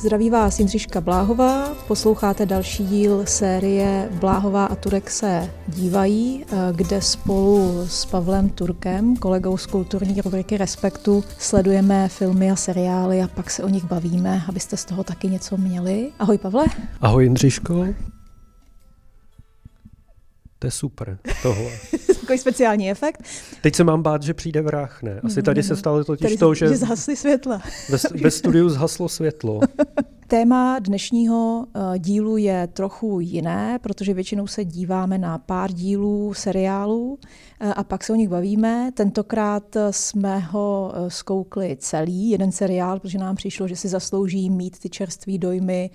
Zdraví vás Jindřiška Bláhová, posloucháte další díl série Bláhová a Turek se dívají, kde spolu s Pavlem Turkem, kolegou z kulturní rubriky Respektu, sledujeme filmy a seriály a pak se o nich bavíme, abyste z toho taky něco měli. Ahoj Pavle. Ahoj Jindřiško. To je super, tohle. Takový speciální efekt. Teď se mám bát, že přijde vrah, ne? Asi tady se stalo totiž to, že zhasly světla. Ve studiu zhaslo světlo. Téma dnešního dílu je trochu jiné, protože většinou se díváme na pár dílů seriálů a pak se o nich bavíme. Tentokrát jsme ho zkoukli celý, jeden seriál, protože nám přišlo, že si zaslouží mít ty čerství dojmy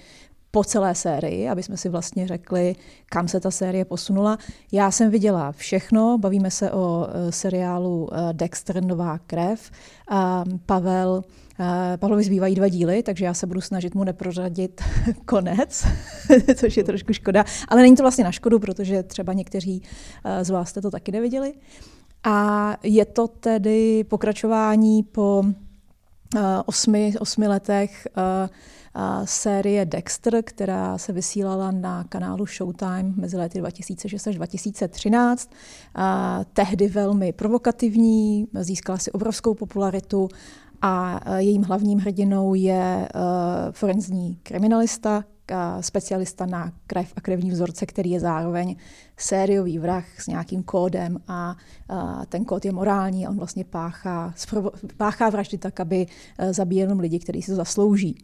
po celé sérii, aby jsme si vlastně řekli, kam se ta série posunula. Já jsem viděla všechno, bavíme se o seriálu Dexter, nová krev. Pavlovi zbývají 2 díly, takže já se budu snažit mu neprořadit konec, což je trošku škoda. Ale není to vlastně na škodu, protože třeba někteří z vás jste to taky neviděli. A je to tedy pokračování po 8 letech série Dexter, která se vysílala na kanálu Showtime mezi lety 2006 až 2013. Tehdy velmi provokativní, získala si obrovskou popularitu a jejím hlavním hrdinou je forenzní kriminalista, specialista na krev a krevní vzorce, který je zároveň sériový vrah s nějakým kódem a ten kód je morální a on vlastně páchá vraždy tak, aby zabíjel jenom lidi, kteří si to zaslouží.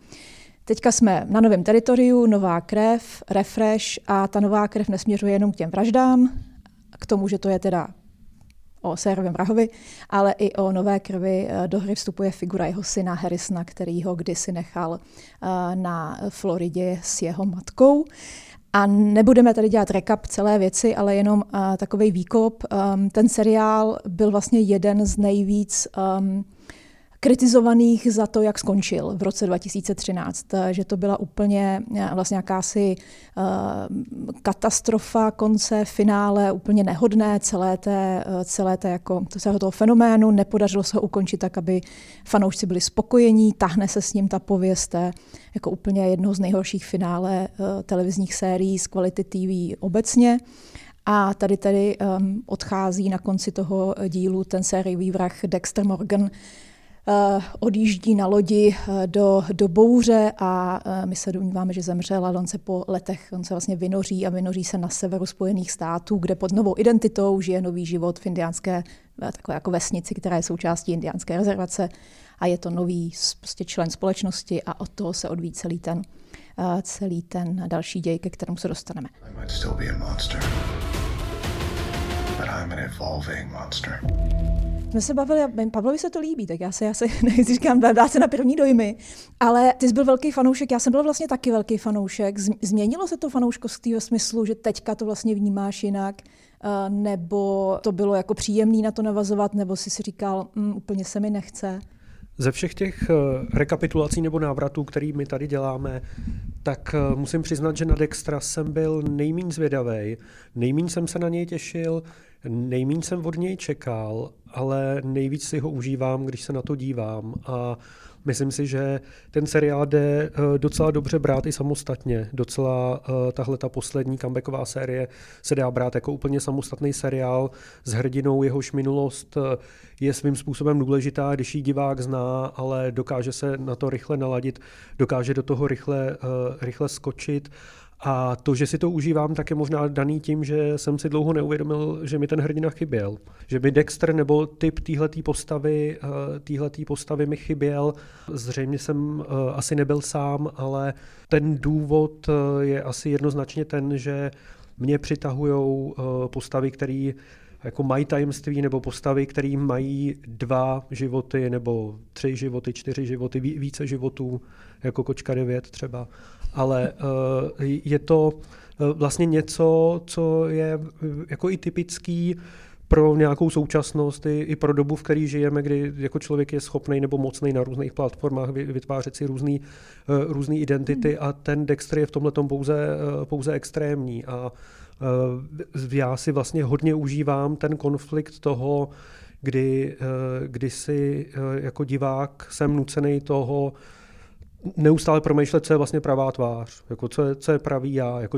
Teďka jsme na novém teritoriu, nová krev, refresh a ta nová krev nesměřuje jenom k těm vraždám, k tomu, že to je teda o sériovém vrahovi, ale i o nové krvi do hry vstupuje figura jeho syna Harrisona, který ho kdysi nechal na Floridě s jeho matkou. A nebudeme tady dělat recap celé věci, ale jenom takovej výkop. Ten seriál byl vlastně jeden z nejvíc kritizovaných za to, jak skončil v roce 2013, že to byla úplně vlastně jakási katastrofa konce, finále, úplně nehodné celé té jako toho fenoménu. Nepodařilo se ho ukončit tak, aby fanoušci byli spokojení, tahne se s ním ta pověst jako úplně jednoho z nejhorších finále televizních sérií z kvality TV obecně. A tady odchází na konci toho dílu ten sériový vrah Dexter Morgan, odjíždí na lodi do bouře a my se domníváme, že zemřel, ale on se po letech vlastně vynoří a vynoří se na severu Spojených států, kde pod novou identitou žije nový život v indiánské takové jako vesnici, která je součástí indiánské rezervace a je to nový prostě člen společnosti a od toho se odvíjí celý ten další děj, ke kterému se dostaneme. Jsme se bavili, Pavlovi se to líbí, tak já se říkám, dá se na první dojmy, ale ty jsi byl velký fanoušek, já jsem byl vlastně taky velký fanoušek. Změnilo se to fanouškovství ve smyslu, že teďka to vlastně vnímáš jinak, nebo to bylo jako příjemný na to navazovat, nebo jsi si říkal, úplně se mi nechce? Ze všech těch rekapitulací nebo návratů, který my tady děláme, tak musím přiznat, že na Dextra jsem byl nejméně zvědavej, nejméně jsem se na něj těšil, nejméně jsem od něj čekal, ale nejvíc si ho užívám, když se na to dívám a myslím si, že ten seriál jde docela dobře brát i samostatně. Docela tahle ta poslední comebacková série se dá brát jako úplně samostatný seriál s hrdinou, jehož minulost je svým způsobem důležitá, když ji divák zná, ale dokáže se na to rychle naladit, dokáže do toho rychle skočit. A to, že si to užívám, tak je možná daný tím, že jsem si dlouho neuvědomil, že mi ten hrdina chyběl. Že by Dexter nebo typ téhletý postavy mi chyběl. Zřejmě jsem asi nebyl sám, ale ten důvod je asi jednoznačně ten, že mě přitahujou postavy, které jako mají tajemství, nebo postavy, které mají 2 životy, nebo 3 životy, 4 životy, více životů, jako kočka 9 třeba. Ale je to vlastně něco, co je jako i typický pro nějakou současnost, i pro dobu, v které žijeme, kdy jako člověk je schopný nebo mocný na různých platformách vytvářet si různé identity a ten Dexter je v tomhletom pouze extrémní. A Já si vlastně hodně užívám ten konflikt toho, kdy si jako divák jsem nucený toho neustále promýšlet, co je vlastně pravá tvář, jako co je pravý já, jako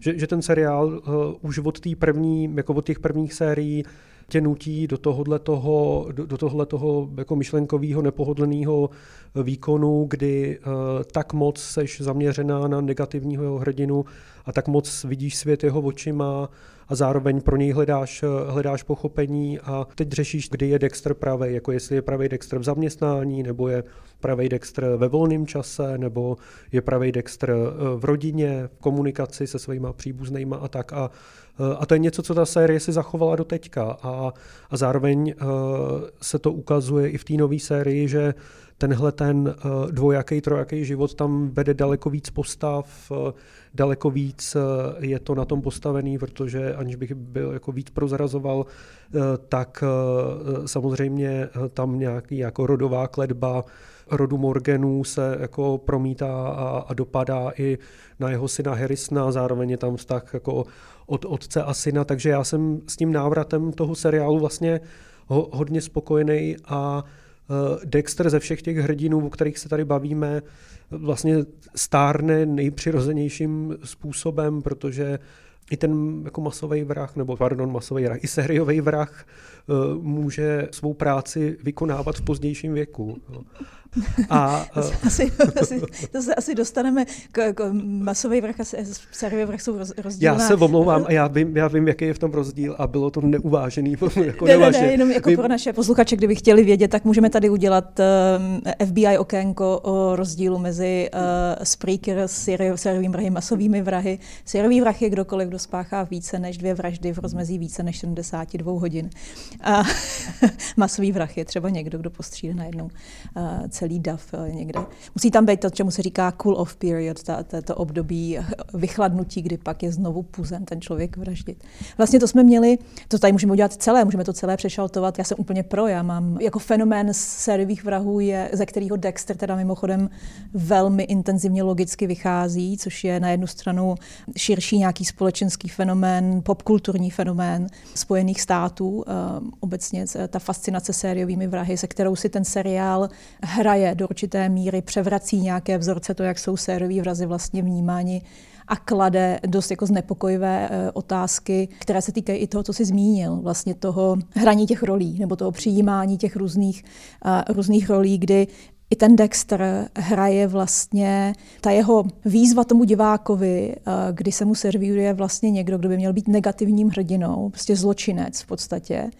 že ten seriál už od té první, jako od těch prvních sérií tě nutí do tohoto jako myšlenkového nepohodlného výkonu, kdy tak moc seš zaměřená na negativního jeho hrdinu a tak moc vidíš svět jeho očima a zároveň pro něj hledáš pochopení a teď řešíš, kdy je Dexter pravej, jako jestli je pravej Dexter v zaměstnání, nebo je pravej Dexter ve volném čase, nebo je pravej Dexter v rodině, v komunikaci se svýma příbuznýma a tak. A to je něco, co ta série si zachovala do teďka. A zároveň se to ukazuje i v té nové sérii, že tenhle ten dvojaký, trojaký život tam vede daleko víc postav, daleko víc je to na tom postavený, protože aniž bych byl jako víc prozrazoval, tak samozřejmě tam nějaký jako rodová kletba rodu Morganů se jako promítá a dopadá i na jeho syna Harrisona, zároveň je tam vztah jako od otce a syna, takže já jsem s tím návratem toho seriálu vlastně hodně spokojený a Dexter ze všech těch hrdinů, o kterých se tady bavíme, vlastně stárne nejpřirozenějším způsobem, protože i ten jako masový vrah, i sériový vrah může svou práci vykonávat v pozdějším věku. A to se asi dostaneme k masový vrah a sériový vrah jsou rozdílná. Já se omlouvám a já vím, jaký je v tom rozdíl a bylo to neuvážený. Ne, jenom jako pro naše posluchače, kdyby chtěli vědět, tak můžeme tady udělat FBI okénko o rozdílu mezi sprýker s sériovým vrahy, masovými vrahy. Sériový vrah je kdokoliv, kdo spáchá více než 2 vraždy v rozmezí více než 72 hodin. A masový vrah je třeba někdo, kdo postřílí najednou celý dav někde. Musí tam být to, čemu se říká cool-off period, to období vychladnutí, kdy pak je znovu puzen ten člověk vraždit. Vlastně to jsme měli, to tady můžeme udělat celé, můžeme to celé přešaltovat, já jsem úplně pro, já mám jako fenomén sériových vrahů, ze kterého Dexter teda mimochodem velmi intenzivně logicky vychází, což je na jednu stranu širší nějaký společenský fenomén, popkulturní fenomén Spojených států, obecně ta fascinace sériovými vrahy, se kterou si ten seriál hraje do určité míry, převrací nějaké vzorce, to, jak jsou sérioví vrazi vlastně vnímáni a klade dost jako znepokojivé otázky, které se týkají i toho, co jsi zmínil, vlastně toho hraní těch rolí nebo toho přijímání těch různých rolí, kdy i ten Dexter hraje vlastně, ta jeho výzva tomu divákovi, kdy se mu servíruje vlastně někdo, kdo by měl být negativním hrdinou, prostě zločinec v podstatě,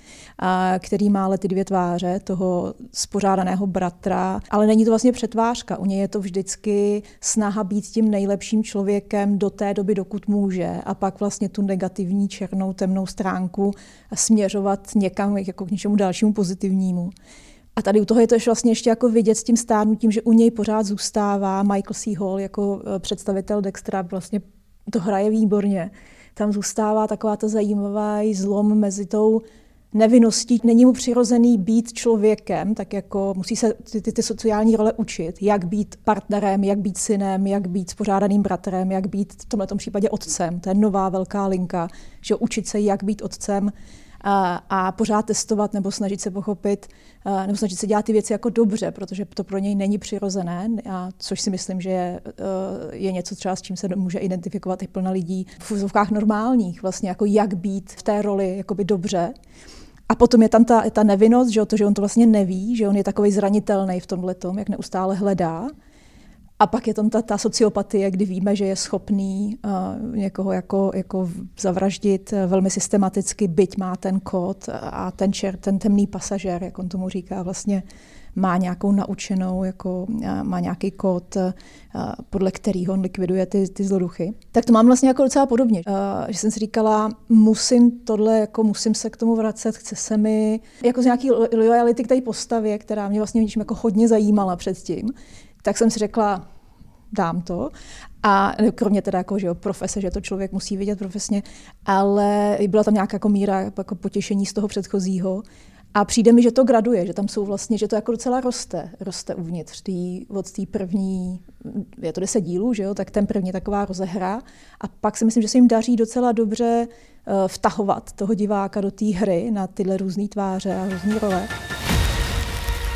který má ale ty 2 tváře toho spořádaného bratra, ale není to vlastně přetvářka, u něj je to vždycky snaha být tím nejlepším člověkem do té doby, dokud může a pak vlastně tu negativní černou temnou stránku směřovat někam jako k něčemu dalšímu pozitivnímu. A tady u toho je to vlastně ještě jako vidět s tím stárnutím, že u něj pořád zůstává Michael C. Hall jako představitel Dextera, vlastně to hraje výborně. Tam zůstává taková ta zajímavá zlom mezi tou nevinností. Není mu přirozený být člověkem, tak jako musí se ty sociální role učit, jak být partnerem, jak být synem, jak být spořádaným bratrem, jak být v tomto případě otcem. To je nová velká linka, že učit se, jak být otcem, a pořád testovat nebo snažit se pochopit, nebo snažit se dělat ty věci jako dobře, protože to pro něj není přirozené, a což si myslím, že je něco třeba, s čím se může identifikovat i plno lidí v úzovkách normálních, vlastně jako jak být v té roli jakoby dobře. A potom je tam ta nevinnost, že to, že on to vlastně neví, že on je takovej zranitelný v tomhletom, jak neustále hledá. A pak je tam ta sociopatie, kdy víme, že je schopný někoho jako zavraždit velmi systematicky, byť má ten kód a ten temný pasažér, jak on tomu říká, vlastně má nějakou naučenou, jako má nějaký kód, podle kterého on likviduje ty zloduchy. Tak to mám vlastně jako docela podobně. Že jsem si říkala, musím se k tomu vracet, chce se mi, jako z nějaký lojality k té postavě, která mě vlastně něčím jako hodně zajímala předtím. Tak jsem si řekla, dám to. A kromě teda jako, že jo, profese, že to člověk musí vidět profesně, ale byla tam nějaká jako míra jako potěšení z toho předchozího. A přijde mi, že to graduje, že tam jsou vlastně, že to jako docela roste uvnitř. Od té první, je to 10 dílů, že jo, tak ten první taková rozehra. A pak si myslím, že se jim daří docela dobře vtahovat toho diváka do té hry na tyhle různé tváře a různé role.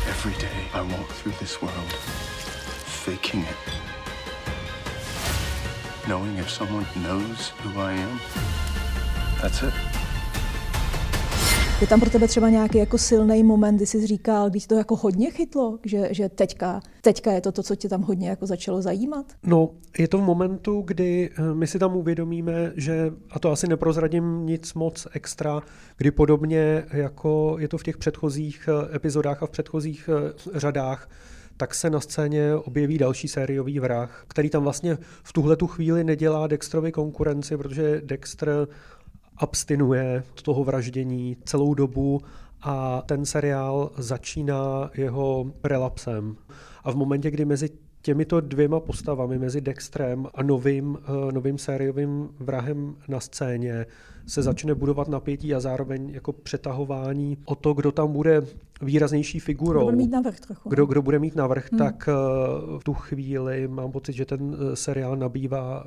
Every day I walk through this world, faking it, knowing if someone knows who I am. That's it. Je tam pro tebe třeba nějaký jako silný moment, kdy jsi říkal, když to jako hodně chytlo, že teďka je to, co tě tam hodně jako začalo zajímat? No, je to v momentu, kdy my si tam uvědomíme, že, a to asi neprozradím nic moc extra, kdy podobně jako je to v těch předchozích epizodách a v předchozích řadách, tak se na scéně objeví další sériový vrah, který tam vlastně v tuhletu chvíli nedělá Dexterovi konkurenci, protože Dexter abstinuje od toho vraždění celou dobu a ten seriál začíná jeho relapsem. A v momentě, kdy mezi těmito dvěma postavami, mezi Dexterem a novým sériovým vrahem na scéně, se začne budovat napětí a zároveň jako přetahování o to, kdo tam bude výraznější figurou. Kdo bude mít navrch trochu. Kdo bude mít navrch, tak v tu chvíli mám pocit, že ten seriál nabývá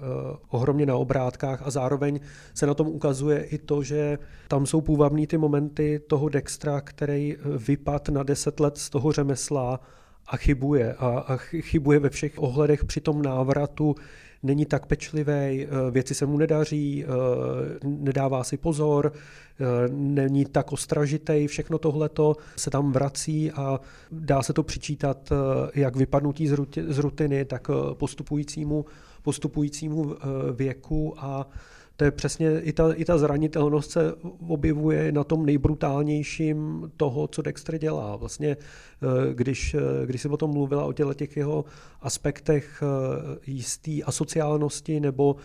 ohromně na obrátkách a zároveň se na tom ukazuje i to, že tam jsou půvabný ty momenty toho Dextra, který vypad na 10 let z toho řemesla a chybuje. A chybuje ve všech ohledech při tom návratu. Není tak pečlivý, věci se mu nedaří, nedává si pozor, není tak ostražitej, všechno tohleto se tam vrací a dá se to přičítat jak vypadnutí z rutiny, tak postupujícímu věku a to je přesně, i ta zranitelnost se objevuje na tom nejbrutálnějším toho, co Dexter dělá. Vlastně, když jsi o tom mluvila, o těch jeho aspektech jistý asociálnosti nebo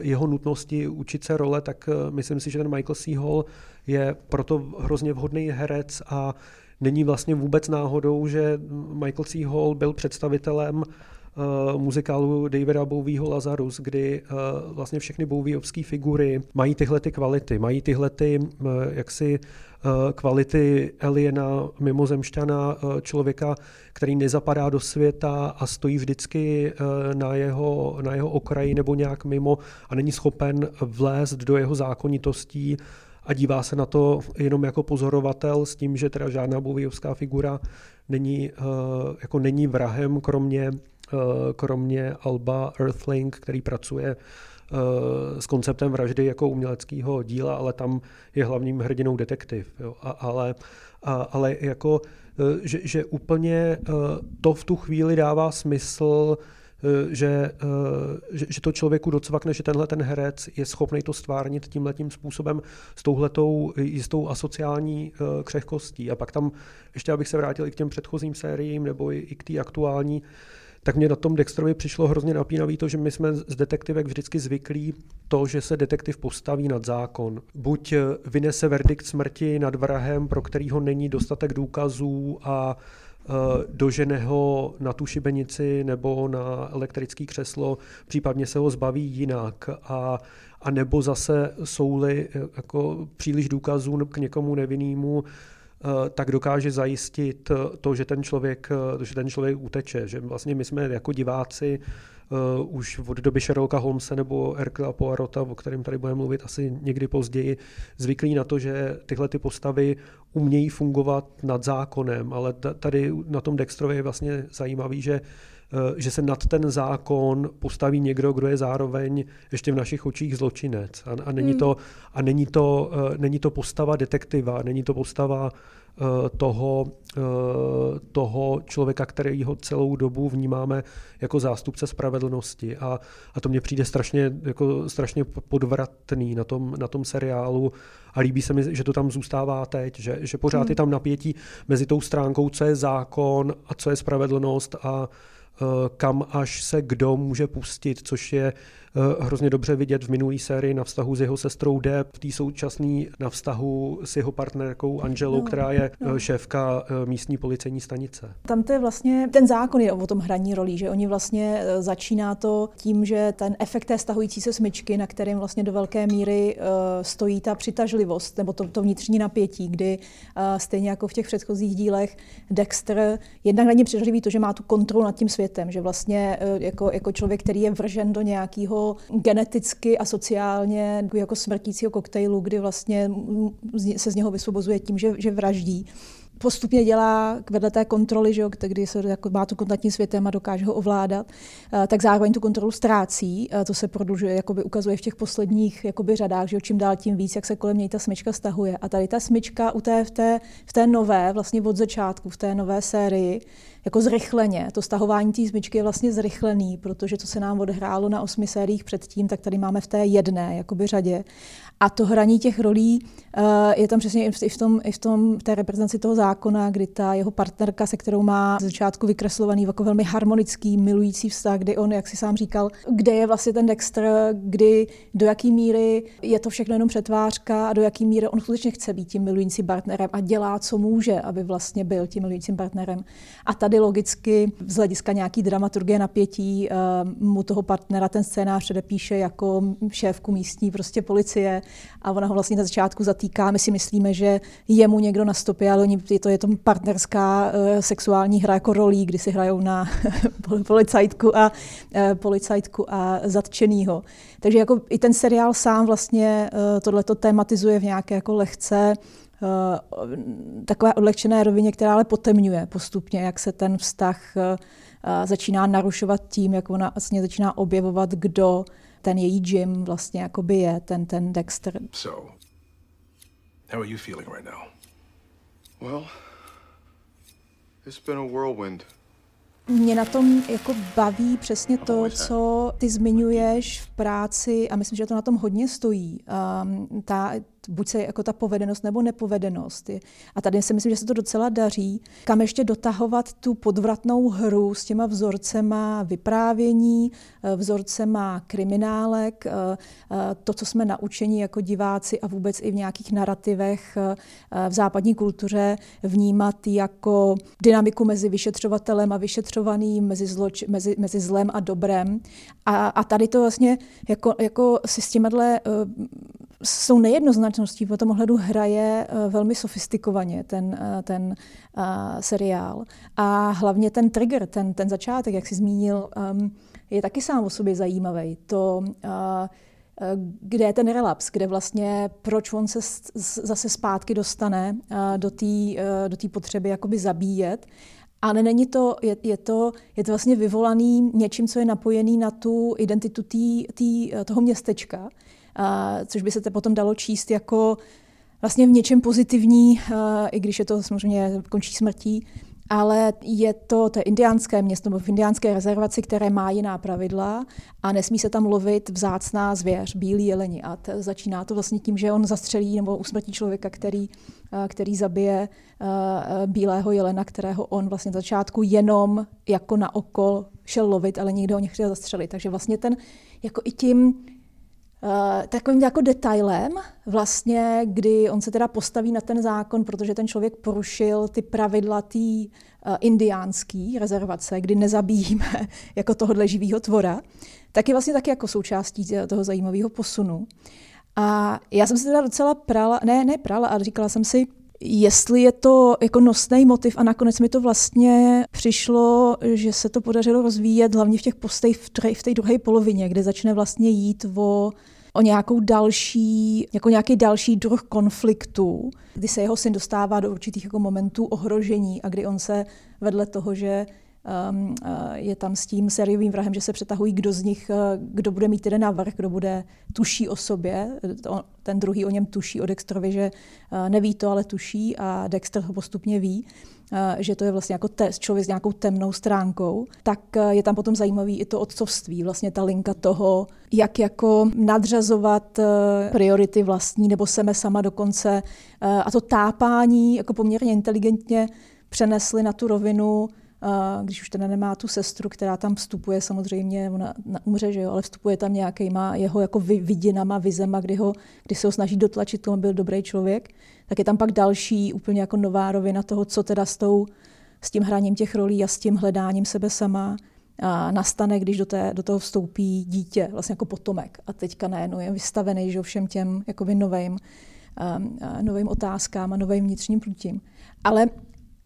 jeho nutnosti učit se role, tak myslím si, že ten Michael C. Hall je proto hrozně vhodný herec a není vlastně vůbec náhodou, že Michael C. Hall byl představitelem muzikálu Davida Bowieho Lazarus, kdy vlastně všechny Bowieovské figury mají tyhle ty kvality, mají tyhle ty jaksi kvality aliena, mimozemšťana, člověka, který nezapadá do světa a stojí vždycky na jeho okraji nebo nějak mimo a není schopen vlézt do jeho zákonitostí a dívá se na to jenom jako pozorovatel s tím, že teda žádná Bowieovská figura není vrahem, kromě Alba Earthling, který pracuje s konceptem vraždy jako uměleckého díla, ale tam je hlavním hrdinou detektiv. Jo. Ale jako, že úplně to v tu chvíli dává smysl, že to člověku docvakne, že tenhle ten herec je schopný to stvárnit tímhletím způsobem s touhletou jistou asociální křehkostí. A pak tam, ještě abych se vrátil i k těm předchozím sériím nebo i k té aktuální, tak mě na tom Dexterovi přišlo hrozně napínavý to, že my jsme z detektivek vždycky zvyklí to, že se detektiv postaví nad zákon. Buď vynese verdikt smrti nad vrahem, pro kterýho není dostatek důkazů a dožene ho na tu šibenici nebo na elektrický křeslo, případně se ho zbaví jinak a nebo zase jsou-li jako příliš důkazů k někomu nevinnému, tak dokáže zajistit to, že ten člověk uteče. Že vlastně my jsme jako diváci už od doby Sherlocka Holmesa nebo Hercula Poirota, o kterém tady budeme mluvit asi někdy později, zvyklí na to, že tyhle ty postavy umějí fungovat nad zákonem, ale tady na tom Dexterovi je vlastně zajímavý, že se nad ten zákon postaví někdo, kdo je zároveň ještě v našich očích zločinec. A není to postava detektiva, není to postava toho člověka, kterého celou dobu vnímáme jako zástupce spravedlnosti. A to mně přijde strašně podvratný na tom seriálu. A líbí se mi, že to tam zůstává teď, že pořád je tam napětí mezi tou stránkou, co je zákon a co je spravedlnost a kam až se kdo může pustit, což je hrozně dobře vidět v minulý sérii na vztahu s jeho sestrou Deb, v té současné na vztahu s jeho partnerkou Angelou, která je šéfka místní policejní stanice. Tam to je vlastně, ten zákon je o tom hraní rolí, že oni vlastně začíná to tím, že ten efekt té stahující se smyčky, na kterém vlastně do velké míry stojí ta přitažlivost, nebo to vnitřní napětí, kdy stejně jako v těch předchozích dílech Dexter jednak na ně přitažlivý to, že má tu kontrolu nad tím světem, že vlastně jako člověk, který je vržen do nějakého geneticky a sociálně jako smrtícího koktejlu, kdy vlastně se z něho vysvobozuje tím, že vraždí. Postupně dělá vedle té kontroly, že jo, kdy se jako má tu kontakt s tím světem a dokáže ho ovládat, tak zároveň tu kontrolu ztrácí. To se prodlužuje, jakoby ukazuje v těch posledních jakoby řadách, že jo, čím dál tím víc, jak se kolem něj ta smyčka stahuje. A tady ta smyčka v té nové, vlastně od začátku, v té nové sérii, jako zrychleně. To stahování té smyčky je vlastně zrychlený, protože to se nám odhrálo na 8 sériích předtím, tak tady máme v té jedné jakoby řadě. A to hraní těch rolí je tam přesně i v té reprezentaci toho zákona, kdy ta jeho partnerka, se kterou má ze začátku vykreslovaný jako velmi harmonický, milující vztah, kdy on, jak si sám říkal, kde je vlastně ten Dexter, kdy do jaký míry je to všechno jenom přetvářka a do jaký míry on skutečně chce být tím milujícím partnerem a dělá, co může, aby vlastně byl tím milujícím partnerem. A tady logicky z hlediska nějaký dramaturgie napětí mu toho partnera ten scénář předepíše jako šéfku místní prostě policie a ona ho vlastně na začátku zatýká. My si myslíme, že je mu někdo na stopě, ale je to partnerská sexuální hra jako rolí, kdy si hrajou na policajtku a zatčenýho. Takže jako i ten seriál sám vlastně tohleto tematizuje v nějaké jako lehce takové odlehčené rovině, která ale potemňuje postupně, jak se ten vztah začíná narušovat tím, jak ona vlastně začíná objevovat, kdo ten její Jim vlastně jakoby je, ten Dexter. So, how are you feeling right now? Well, it's been a whirlwind. Mě na tom jako baví přesně to, co ty zmiňuješ v práci a myslím, že to na tom hodně stojí. Buď se jako ta povedenost nebo nepovedenost. A tady si myslím, že se to docela daří. Kam ještě dotahovat tu podvratnou hru s těma vzorcema vyprávění, vzorcema kriminálek, to, co jsme naučeni jako diváci a vůbec i v nějakých narrativech v západní kultuře vnímat jako dynamiku mezi vyšetřovatelem a vyšetřovaným, mezi zlem a dobrem. A tady to vlastně jako si s tímhle s tou nejednoznačností po tom ohledu hraje velmi sofistikovaně ten seriál. A hlavně ten trigger, ten začátek, jak jsi zmínil, je taky sám o sobě zajímavý. To, kde je ten relaps, kde vlastně proč on se zase zpátky dostane do té potřeby jakoby zabíjet. Ale není to, je to vlastně vyvolaný něčím, co je napojený na tu identitu toho městečka. Což by se to potom dalo číst jako vlastně v něčem pozitivní, i když je to samozřejmě končí smrtí, ale je to indiánské město nebo v indiánské rezervaci, které má jiná pravidla a nesmí se tam lovit vzácná zvěř, bílí jeleni. A začíná to vlastně tím, že on zastřelí nebo usmrtí člověka, který zabije bílého jelena, kterého on vlastně na začátku jenom jako na oko šel lovit, ale nikdo ho nechtěl zastřelit. Takže vlastně ten jako i tím takovým jako detailem, vlastně, kdy on se teda postaví na ten zákon, protože ten člověk porušil ty pravidla té indiánské rezervace, kdy nezabíjíme jako tohohle živýho tvora, tak je vlastně taky jako součástí toho zajímavého posunu. A já jsem si teda docela prala, ale říkala jsem si, jestli je to jako nosný motiv a nakonec mi to vlastně přišlo, že se to podařilo rozvíjet hlavně v těch postech v té druhé polovině, kde začne vlastně jít o nějaký další druh konfliktu, kdy se jeho syn dostává do určitých jako momentů ohrožení a kdy on se vedle toho, že je tam s tím sériovým vrahem, že se přetahují, kdo z nich, kdo bude mít jeden navrch, kdo bude tuší o sobě. Ten druhý o něm tuší, o Dexterovi, že neví to, ale tuší a Dexter ho postupně ví, že to je vlastně jako člověk s nějakou temnou stránkou. Tak je tam potom zajímavý i to otcovství, vlastně ta linka toho, jak jako nadřazovat priority vlastní nebo sebe sama dokonce. A to tápání jako poměrně inteligentně přenesli na tu rovinu když už teda nemá tu sestru, která tam vstupuje, samozřejmě ona umře, že jo, ale vstupuje tam nějakýma jeho jako vidinama, vizema, kdy se ho snaží dotlačit, tomu byl dobrý člověk, tak je tam pak další úplně jako nová rovina toho, co teda s tím hraním těch rolí a s tím hledáním sebe sama nastane, když do toho vstoupí dítě, vlastně jako potomek. A teďka najednou je vystavený, že všem těm jakoby novým otázkám a novým vnitřním prutím. Ale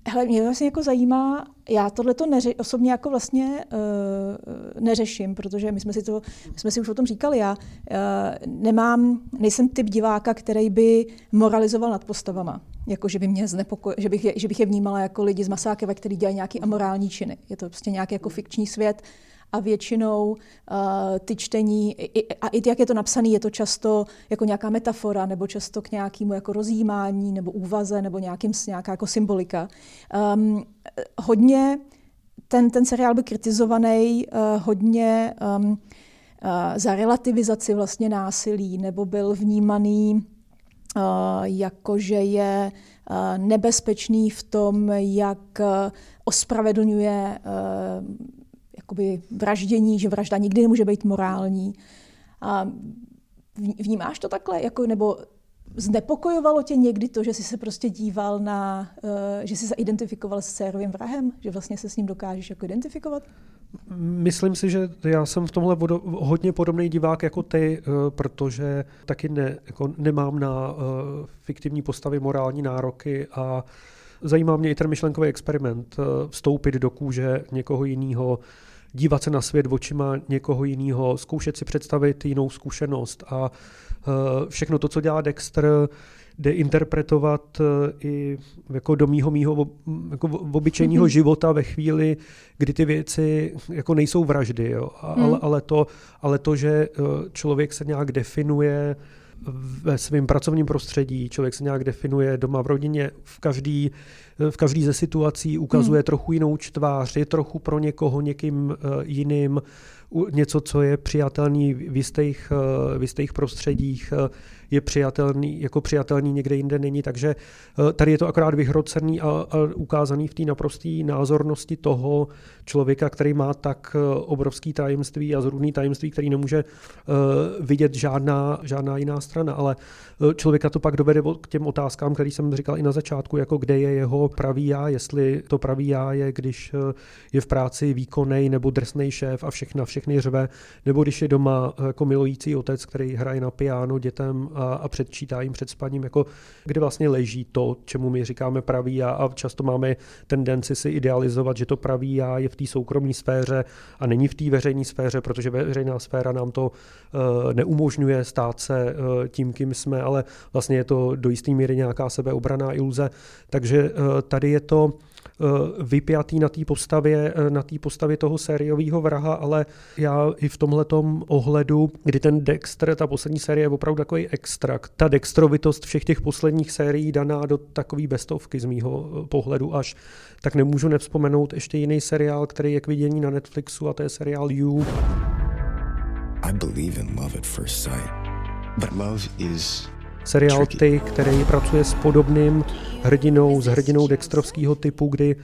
hele, mě vlastně jako zajímá, já tohleto osobně jako vlastně neřeším, protože my jsme si už o tom říkali, já nejsem typ diváka, který by moralizoval nad postavama, jako že by mě že bych je vnímala jako lidi z masákeva, který dělají nějaký amorální činy. Je to prostě nějaký jako fikční svět a většinou ty čtení, i jak je to napsané, je to často jako nějaká metafora, nebo často k nějakému jako rozjímání, nebo úvaze, nebo nějaká jako symbolika. Hodně ten seriál byl kritizovaný hodně za relativizaci vlastně násilí, nebo byl vnímaný jako že je nebezpečný v tom, jak ospravedlňuje vraždění, že vražda nikdy nemůže být morální. A vnímáš to takhle? Jako, nebo znepokojovalo tě někdy to, že jsi se prostě díval na, že jsi se identifikoval s sériovým vrahem? Že vlastně se s ním dokážeš jako identifikovat? Myslím si, že já jsem v tomhle hodně podobný divák jako ty, protože taky nemám na fiktivní postavy morální nároky a zajímá mě i ten myšlenkový experiment, vstoupit do kůže někoho jiného, dívat se na svět očima někoho jiného, zkoušet si představit jinou zkušenost a všechno to, co dělá Dexter, jde interpretovat i jako do mýho jako obyčejního života ve chvíli, kdy ty věci jako nejsou vraždy, jo? Ale to, že člověk se nějak definuje ve svém pracovním prostředí, člověk se nějak definuje doma v rodině, v každý ze situací ukazuje trochu jinou tvář, je trochu pro někoho někým jiným, něco, co je přijatelný v jistých prostředích, je přijatelný, jako přijatelný někde jinde není, takže tady je to akorát vyhrocený a ukázaný v té naprosté názornosti toho člověka, který má tak obrovský tajemství a zrůdný tajemství, který nemůže vidět žádná jiná strana, ale člověka to pak dovede k těm otázkám, které jsem říkal i na začátku, jako kde je jeho pravý já, jestli to pravý já je, když je v práci výkonnej nebo drsnej šéf a všechny řve, nebo když je doma jako milující otec, který hraje na piano dětem a předčítá jim před spaním, jako kde vlastně leží to, čemu my říkáme pravý já, a často máme tendenci si idealizovat, že to pravý já je v té soukromé sféře a není v té veřejné sféře, protože veřejná sféra nám to neumožňuje stát se tím, kým jsme, ale vlastně je to do jisté míry nějaká sebeobraná iluze, takže tady je to vypjatý na té postavě toho sériového vraha, ale já i v tomhletom ohledu, kdy ten Dexter, ta poslední série je opravdu takový extrakt. Ta dextrovitost všech těch posledních sérií daná do takové bestovky z mýho pohledu až, tak nemůžu nevzpomenout ještě jiný seriál, který je k vidění na Netflixu, a to je seriál You. I believe in love at first sight, but love is seriál Ty, který pracuje s podobným hrdinou, s hrdinou dextrovského typu, kdy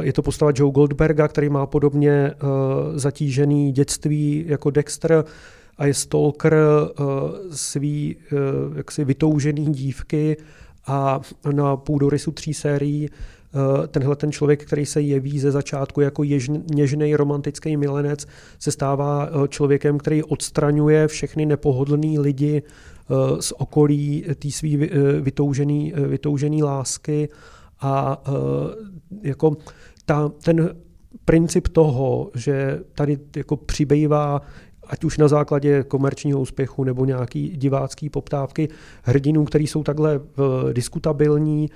je to postava Joe Goldberga, který má podobně zatížený dětství jako Dexter a je stalker svý jaksi vytoužený dívky a na půdorysu 3 sérií tenhle ten člověk, který se jeví ze začátku jako něžnej romantický milenec, se stává člověkem, který odstraňuje všechny nepohodlný lidi z okolí té své vytoužené lásky a jako ten princip toho, že tady jako přibývá ať už na základě komerčního úspěchu nebo nějaký divácký poptávky hrdinů, který jsou takhle diskutabilní,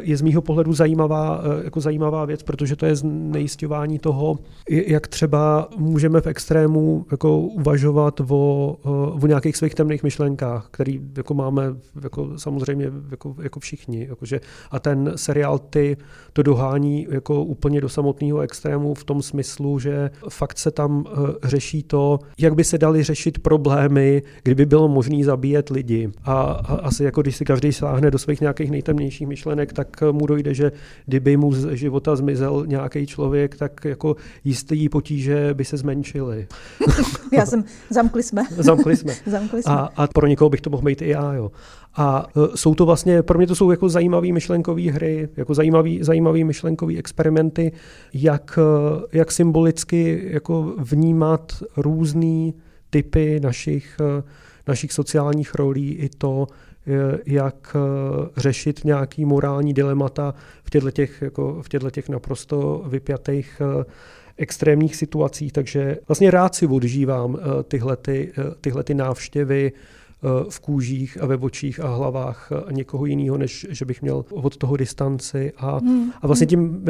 je z mýho pohledu zajímavá věc, protože to je znejisťování toho, jak třeba můžeme v extrému jako uvažovat o nějakých svých temných myšlenkách, které jako máme jako samozřejmě jako všichni. Jakože. A ten seriál Ty to dohání jako úplně do samotného extrému v tom smyslu, že fakt se tam řeší to, jak by se daly řešit problémy, kdyby bylo možné zabíjet lidi. A asi jako když si každý sáhne do svých nějakých nejtemnějších myšlenek, článek, tak mu dojde, že kdyby mu z života zmizel nějaký člověk, tak jako jistý potíže by se zmenšily. Zamkli jsme. A pro někoho bych to mohl být i já, jo. A jsou to vlastně, pro mě to jsou jako zajímavé myšlenkové hry, jako zajímavé myšlenkové experimenty, jak symbolicky jako vnímat různý typy našich sociálních rolí i to, jak řešit nějaký morální dilemata v těchto těch naprosto vypjatých extrémních situacích. Takže vlastně rád si odžívám tyhle ty návštěvy v kůžích a ve očích a hlavách někoho jiného, než že bych měl od toho distanci. A vlastně tím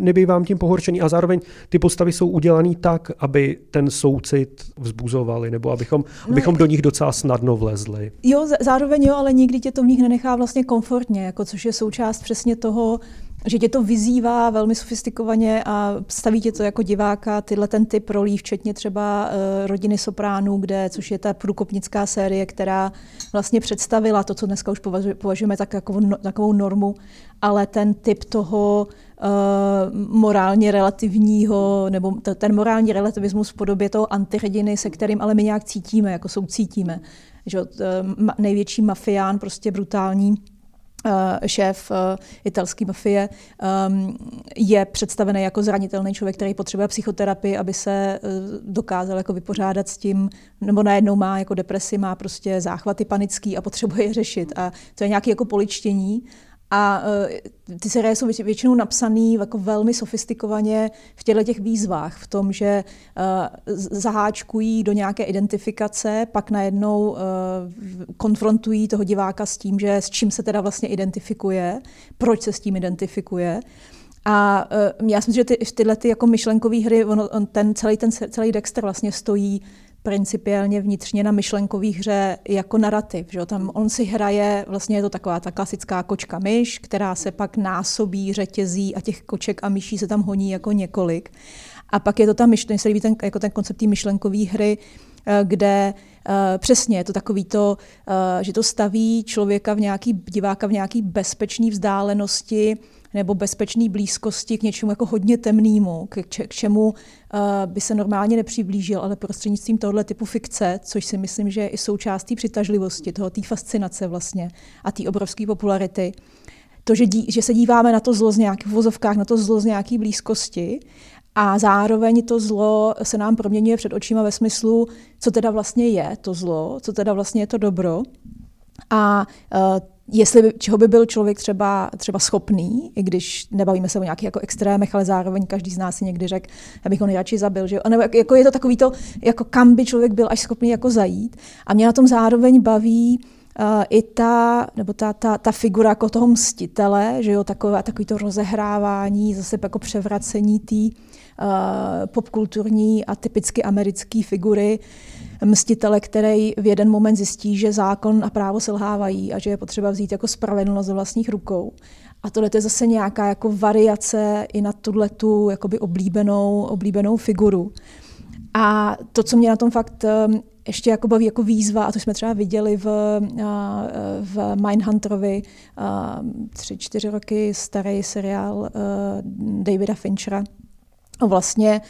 nebývám tím pohoršený. A zároveň ty postavy jsou udělané tak, aby ten soucit vzbuzovali, nebo abychom do nich docela snadno vlezli. Jo, zároveň jo, ale nikdy tě to v nich nenechá vlastně komfortně, jako což je součást přesně toho, že tě to vyzývá velmi sofistikovaně a staví tě to jako diváka tyhle ten typ rolí, včetně třeba Rodiny Sopránů, což je ta průkopnická série, která vlastně představila to, co dneska už považujeme tak jako takovou normu, ale ten typ toho morálně relativního, nebo ten morální relativismus v podobě toho antihrdiny, se kterým ale my nějak cítíme, jako soucítíme. Že největší mafián, prostě brutální šéf italské mafie je představený jako zranitelný člověk, který potřebuje psychoterapii, aby se dokázal jako vypořádat s tím, nebo najednou má jako depresi, má prostě záchvaty panický a potřebuje je řešit. A to je nějaké jako poličtění. A ty série jsou většinou napsané jako velmi sofistikovaně v těchto výzvách, v tom, že zaháčkují do nějaké identifikace, pak najednou konfrontují toho diváka s tím, že s čím se teda vlastně identifikuje, proč se s tím identifikuje. A já si myslím, že tyhle jako myšlenkové hry, celý Dexter vlastně stojí principiálně vnitřně na myšlenkové hře jako narrativ. Že? Tam on si hraje, vlastně je to taková ta klasická kočka myš, která se pak násobí, řetězí a těch koček a myší se tam honí jako několik. A pak je to mně se líbí ten koncept té myšlenkové hry, kde přesně je to takový to, že to staví diváka v nějaký bezpečný vzdálenosti nebo bezpečný blízkosti k něčemu jako hodně temnému, k čemu by se normálně nepřiblížil, ale prostřednictvím tohoto typu fikce, což si myslím, že je i součástí přitažlivosti, té fascinace vlastně a té obrovské popularity. To, že se díváme na to zlo z nějaké blízkosti, a zároveň to zlo se nám proměňuje před očima ve smyslu, co teda vlastně je to zlo, co teda vlastně je to dobro. A čeho by byl člověk třeba schopný, i když nebavíme se o nějakých jako extrémech, ale zároveň každý z nás si někdy řekl, já bych ho nejradši zabil, že jo? Nebo jako je to takový to, jako kam by člověk byl až schopný jako zajít. A mě na tom zároveň baví i ta figura jako toho mstitele, že jo, takový to rozehrávání, zase jako převracení té popkulturní a typicky americké figury mstitele, který v jeden moment zjistí, že zákon a právo selhávají a že je potřeba vzít jako spravedlnost do vlastních rukou. A tohle je zase nějaká jako variace i na tuhletu jakoby oblíbenou figuru. A to, co mě na tom fakt ještě jako baví jako výzva, a to jsme třeba viděli v Mindhunterovi, 3-4 roky starý seriál Davida Finchera, o vlastně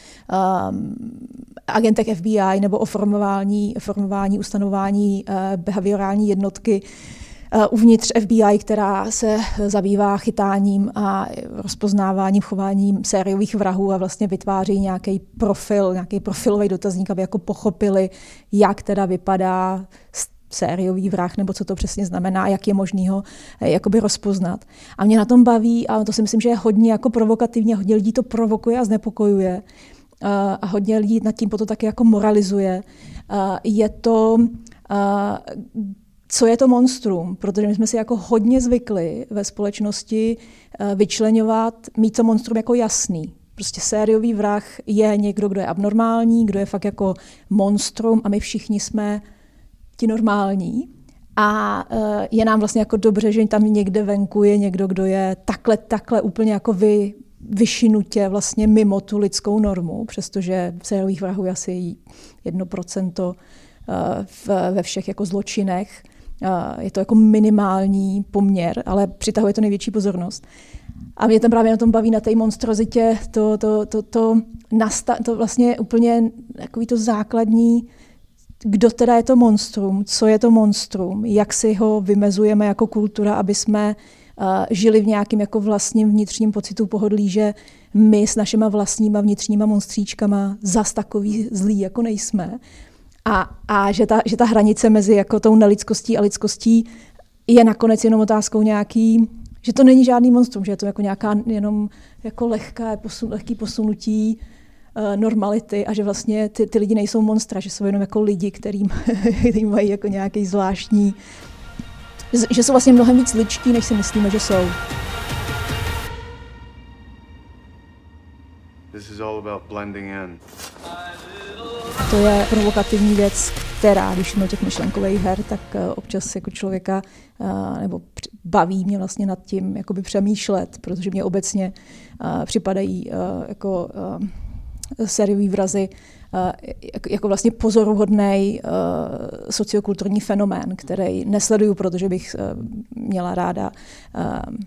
agentech FBI nebo o formování ustanování behaviorální jednotky uvnitř FBI, která se zabývá chytáním a rozpoznáváním, chováním sériových vrahů a vlastně vytváří nějaký profilový dotazník, aby jako pochopili, jak teda vypadá sériový vrah, nebo co to přesně znamená a jak je možný ho jakoby rozpoznat. A mě na tom baví, a to si myslím, že je hodně jako provokativně, hodně lidí to provokuje a znepokojuje a hodně lidí nad tím potom taky jako moralizuje. Je to... Co je to monstrum? Protože my jsme si jako hodně zvykli ve společnosti vyčleňovat, mít to monstrum jako jasný. Prostě sériový vrah je někdo, kdo je abnormální, kdo je fakt jako monstrum a my všichni jsme ti normální. A je nám vlastně jako dobře, že tam někde venku je někdo, kdo je takhle úplně jako vyšinutě vlastně mimo tu lidskou normu, přestože sériových vrahů je asi 1% ve všech jako zločinech. Je to jako minimální poměr, ale přitahuje to největší pozornost. A mě tam právě na tom baví, na té monstrozitě, to vlastně úplně takový to základní, kdo teda je to monstrum, co je to monstrum, jak si ho vymezujeme jako kultura, aby jsme žili v nějakém jako vlastním vnitřním pocitu pohodlí, že my s našima vlastníma vnitřníma monstříčkama zas takový zlí jako nejsme. A že ta hranice mezi jako tou nelidskostí a lidskostí je nakonec jenom otázkou nějaký, že to není žádný monstrum, že je to jako nějaká jenom jako lehký posunutí normality a že vlastně ty lidi nejsou monstra, že jsou jenom jako lidi, který mají jako nějaký zvláštní, že jsou vlastně mnohem víc lidští, než si myslíme, že jsou. This is all about blending in. To je provokativní věc, která, když jsme těch myšlenkových her, tak občas jako člověka nebo baví mě vlastně nad tím jakoby přemýšlet, protože mě obecně připadají jako sériový vrazy jako vlastně pozoruhodný sociokulturní fenomén, který nesleduju, protože bych měla ráda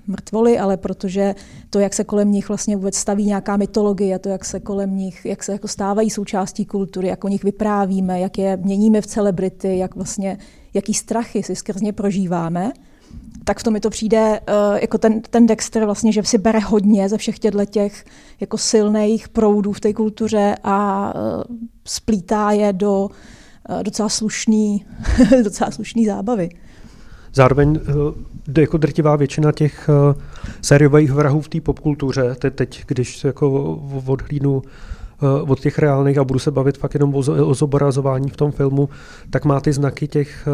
mrtvoly, ale protože to, jak se kolem nich vlastně vůbec staví nějaká mytologie, to, jak se kolem nich, jak se jako stávají součástí kultury, jak o nich vyprávíme, jak je měníme v celebrity, jak vlastně, jaký strachy si skrz ně prožíváme, tak v tom mi to přijde jako ten Dexter vlastně, že si bere hodně ze všech těch jako silných proudů v té kultuře a splítá je do docela slušný zábavy. Zároveň jako drtivá většina těch sériových vrahů v té popkultuře, teď když se jako odhlídnu od těch reálných a budu se bavit fakt jenom o zobrazování v tom filmu, tak má ty znaky těch,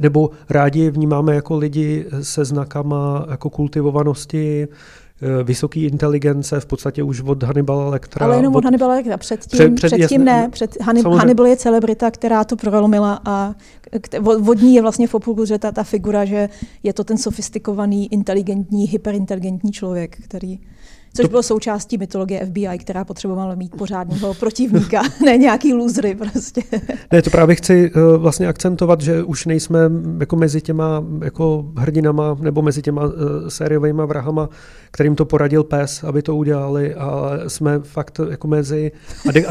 nebo rádi je vnímáme jako lidi se znakama jako kultivovanosti, vysoké inteligence, v podstatě už od Hannibala Lectera. Ale jenom od Hannibala Lectera, Hannibal je celebrita, která to prolomila a od ní je vlastně v popkultuře ta figura, že je to ten sofistikovaný, inteligentní, hyperinteligentní člověk, který... Což bylo součástí mytologie FBI, která potřebovala mít pořádného protivníka, ne nějaký losery prostě. Ne, to právě chci vlastně akcentovat, že už nejsme jako mezi těma jako hrdinama nebo mezi těma sériovejma vrahama, kterým to poradil pes, aby to udělali, a jsme fakt jako mezi...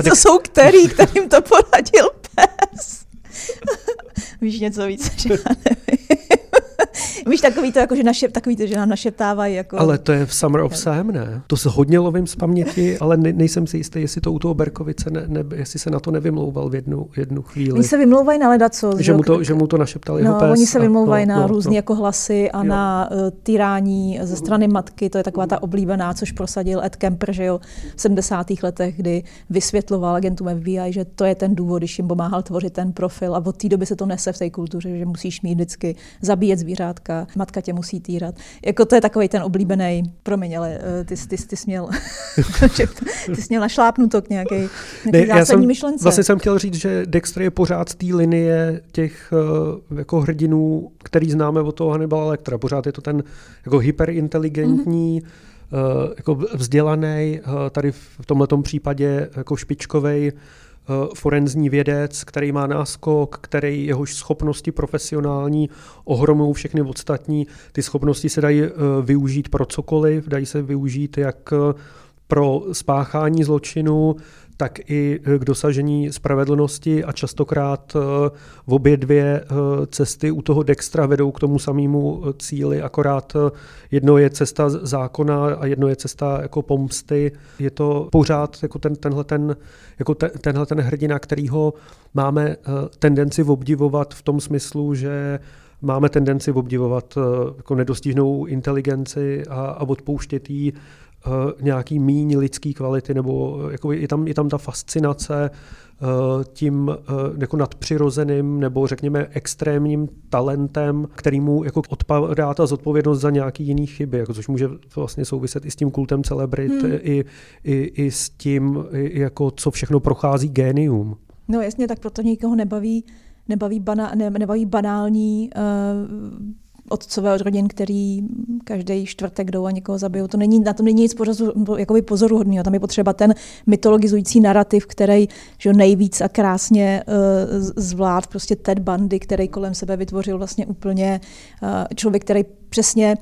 To jsou kterým to poradil pes? Víš něco víc, že já nevím. Víš, takový to, jako, že nám našeptávají. Jako... Ale to je v Summer of Sam, ne? To se hodně lovím z paměti, ale nejsem si jistý, jestli to u toho Berkovice, jestli se na to nevymlouval v jednu chvíli. Oni se vymlouvají na ledaco. Že mu to našeptal jeho pes. Oni se vymlouvají na různé jako hlasy a na tyrání ze strany matky. To je taková ta oblíbená, což prosadil Ed Kemper, že jo, v 70. letech, kdy vysvětloval agentům FBI, že to je ten důvod, když jim pomáhal tvořit ten profil, a od té doby se to nese v té kultuře, že musíš mít vždycky zabíjet zvířátka, matka tě musí týrat. Jako to je takovej ten oblíbený, promiň, ale ty jsi měl našlápnuto k nějaké zásadní myšlence. Vlastně jsem chtěl říct, že Dexter je pořád z té linie těch jako hrdinů, který známe od toho Hannibala Lectera. Pořád je to ten jako hyperinteligentní, jako vzdělaný, tady v tomhletom případě jako špičkovej forenzní vědec, který má náskok, který jehož schopnosti profesionální ohromují všechny ostatní. Ty schopnosti se dají využít pro cokoliv, dají se využít jak pro spáchání zločinu, tak i k dosažení spravedlnosti, a častokrát v obě dvě cesty u toho Dextra vedou k tomu samému cíli, akorát jedno je cesta zákona a jedno je cesta jako pomsty. Je to pořád jako tenhle ten hrdina, kterýho máme tendenci obdivovat v tom smyslu, že máme tendenci obdivovat jako nedostižnou inteligenci a odpouštět jí nějaký míň lidský kvality, nebo jako je tam ta fascinace tím jako nadpřirozeným nebo řekněme extrémním talentem, kterýmu jako odpadá ta zodpovědnost za nějaký jiný chyby, jako, což může vlastně souviset i s tím kultem celebrit, i s tím, jako, co všechno prochází génium. No jasně, tak proto nikoho nebaví banální otcové od rodin, který každý čtvrtek jdou a někoho zabijou. To není, na tom není nic pozoruhodného. Tam je potřeba ten mytologizující narrativ, který že nejvíc a krásně zvlád prostě Ted Bundy, který kolem sebe vytvořil vlastně úplně člověk, který přesně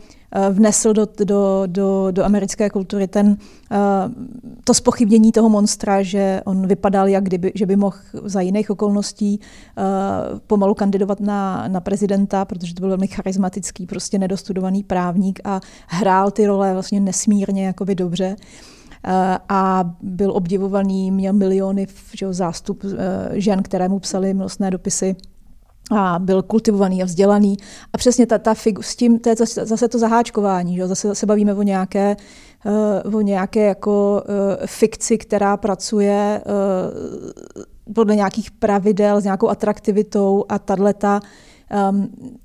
vnesl do americké kultury to zpochybnění toho monstra, že on vypadal, jak kdyby, že by mohl za jiných okolností pomalu kandidovat na prezidenta, protože to byl velmi charismatický, prostě nedostudovaný právník a hrál ty role vlastně nesmírně jakoby dobře. A byl obdivovaný, měl miliony zástup žen, které mu psali milostné dopisy. A byl kultivovaný a vzdělaný. A přesně s tím, to je zase to zaháčkování. Že? Zase se bavíme o nějaké jako fikci, která pracuje podle nějakých pravidel s nějakou atraktivitou a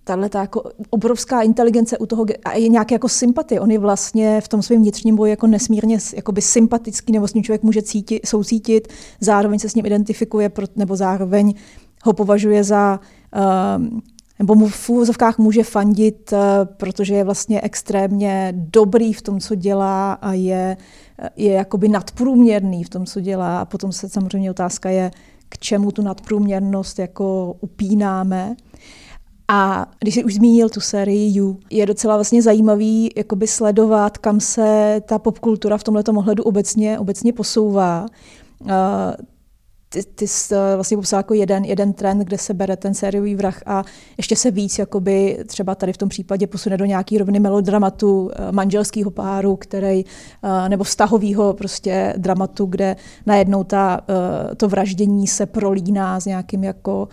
tato jako obrovská inteligence u toho a je nějaké jako sympatie. On je vlastně v tom svém vnitřním boji jako nesmírně sympatický, nebo s ním člověk může soucítit, zároveň se s ním identifikuje, nebo zároveň ho považuje za, nebo mu v úvozovkách může fandit, protože je vlastně extrémně dobrý v tom, co dělá a je jakoby nadprůměrný v tom, co dělá. A potom se samozřejmě otázka je, k čemu tu nadprůměrnost jako upínáme. A když jsi už zmínil tu sérii You, je docela vlastně zajímavý jakoby sledovat, kam se ta popkultura v tomhletom ohledu obecně posouvá. Ty jsi vlastně popsal jako jeden trend, kde se bere ten sériový vrah a ještě se víc jakoby, třeba tady v tom případě posune do nějaký rovny melodramatu manželského páru, který, nebo vztahového prostě dramatu, kde najednou to vraždění se prolíná s nějakým jako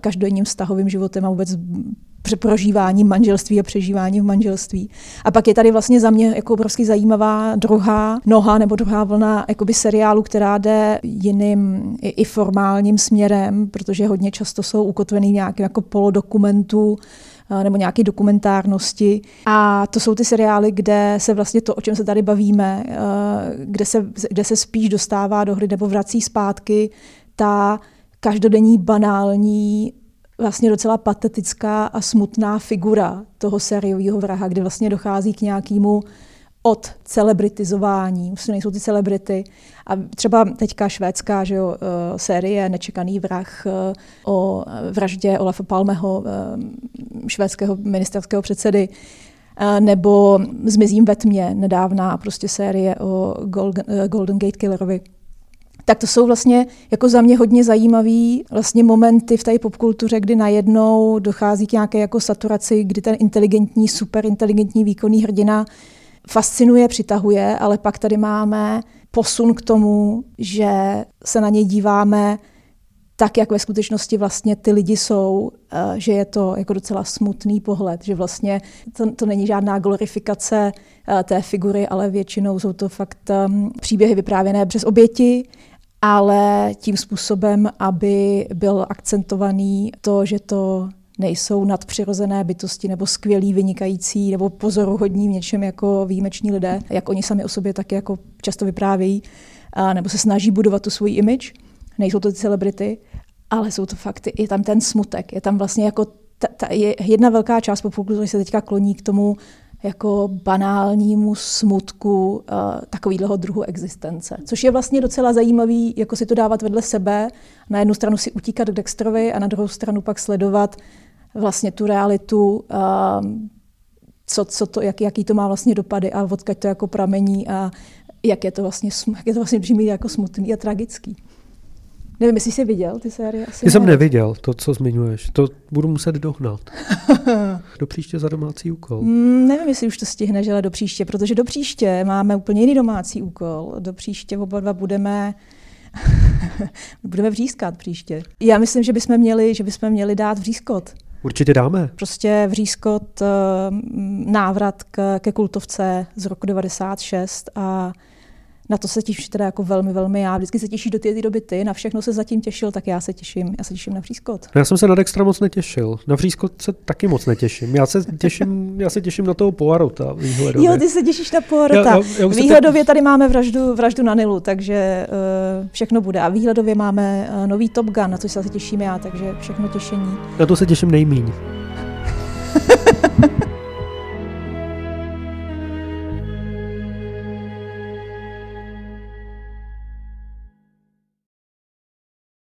každodenním vztahovým životem a vůbec prožívání manželství a přežívání v manželství. A pak je tady vlastně za mě jako obrovský zajímavá druhá vlna jakoby seriálu, která jde jiným i formálním směrem, protože hodně často jsou ukotvený nějakým jako polodokumentu nebo nějaké dokumentárnosti. A to jsou ty seriály, kde se vlastně to, o čem se tady bavíme, kde se spíš dostává do hry nebo vrací zpátky ta každodenní banální vlastně docela patetická a smutná figura toho sériového vraha, kdy vlastně dochází k nějakému odcelebritizování. Vlastně nejsou ty celebrity. A třeba teďka švédská série Nečekaný vrah o vraždě Olafa Palmeho, švédského ministerského předsedy, nebo Zmizím ve tmě, nedávná prostě série o Golden Gate killerovi. Tak to jsou vlastně jako za mě hodně zajímavý vlastně momenty v té popkultuře, kdy najednou dochází k nějaké jako saturaci, kdy ten inteligentní, superinteligentní výkonný hrdina fascinuje, přitahuje, ale pak tady máme posun k tomu, že se na něj díváme tak, jak ve skutečnosti vlastně ty lidi jsou, že je to jako docela smutný pohled, že vlastně to není žádná glorifikace té figury, ale většinou jsou to fakt příběhy vyprávěné přes oběti, ale tím způsobem, aby byl akcentovaný to, že to nejsou nadpřirozené bytosti nebo skvělí, vynikající nebo pozoruhodní v něčem jako výjimeční lidé, jak oni sami o sobě taky jako často vyprávějí, nebo se snaží budovat tu svůj image. Nejsou to ty celebrity, ale jsou to fakty. Je tam ten smutek, je tam vlastně jako je jedna velká část popkultury se teďka kloní k tomu jako banálnímu smutku takovýhleho druhu existence. Což je vlastně docela zajímavý, jako si to dávat vedle sebe. Na jednu stranu si utíkat k Dexterovi a na druhou stranu pak sledovat vlastně tu realitu, co to, jaký to má vlastně dopady a odkud to jako pramení a jak je to vlastně přímý jako smutný a tragický. Nevím, jestli jsi viděl ty série. Já jsem neviděl to, co zmiňuješ. To budu muset dohnat. Do příště za domácí úkol. Nevím, jestli už to stihneš, ale do příště, protože do příště máme úplně jiný domácí úkol. Do příště oba dva budeme vřískat příště. Já myslím, že bychom měli dát vřískot. Určitě dáme. Prostě vřískot, návrat ke kultovce z roku 96 a na to se těším teda jako velmi, velmi já. Vždycky se těší do té doby ty, na všechno se zatím těšil, tak já se těším. Já se těším na Vřískot. Já jsem se na Dextra moc netěšil. Na Vřískot se taky moc netěším. Já se těším na toho Poirota výhledově. Jo, ty se těšíš na Poirota. Výhledově tady máme vraždu na Nilu, takže všechno bude. A výhledově máme nový Top Gun, na což se těším já, takže všechno těšení. Na to se těším nejmíň.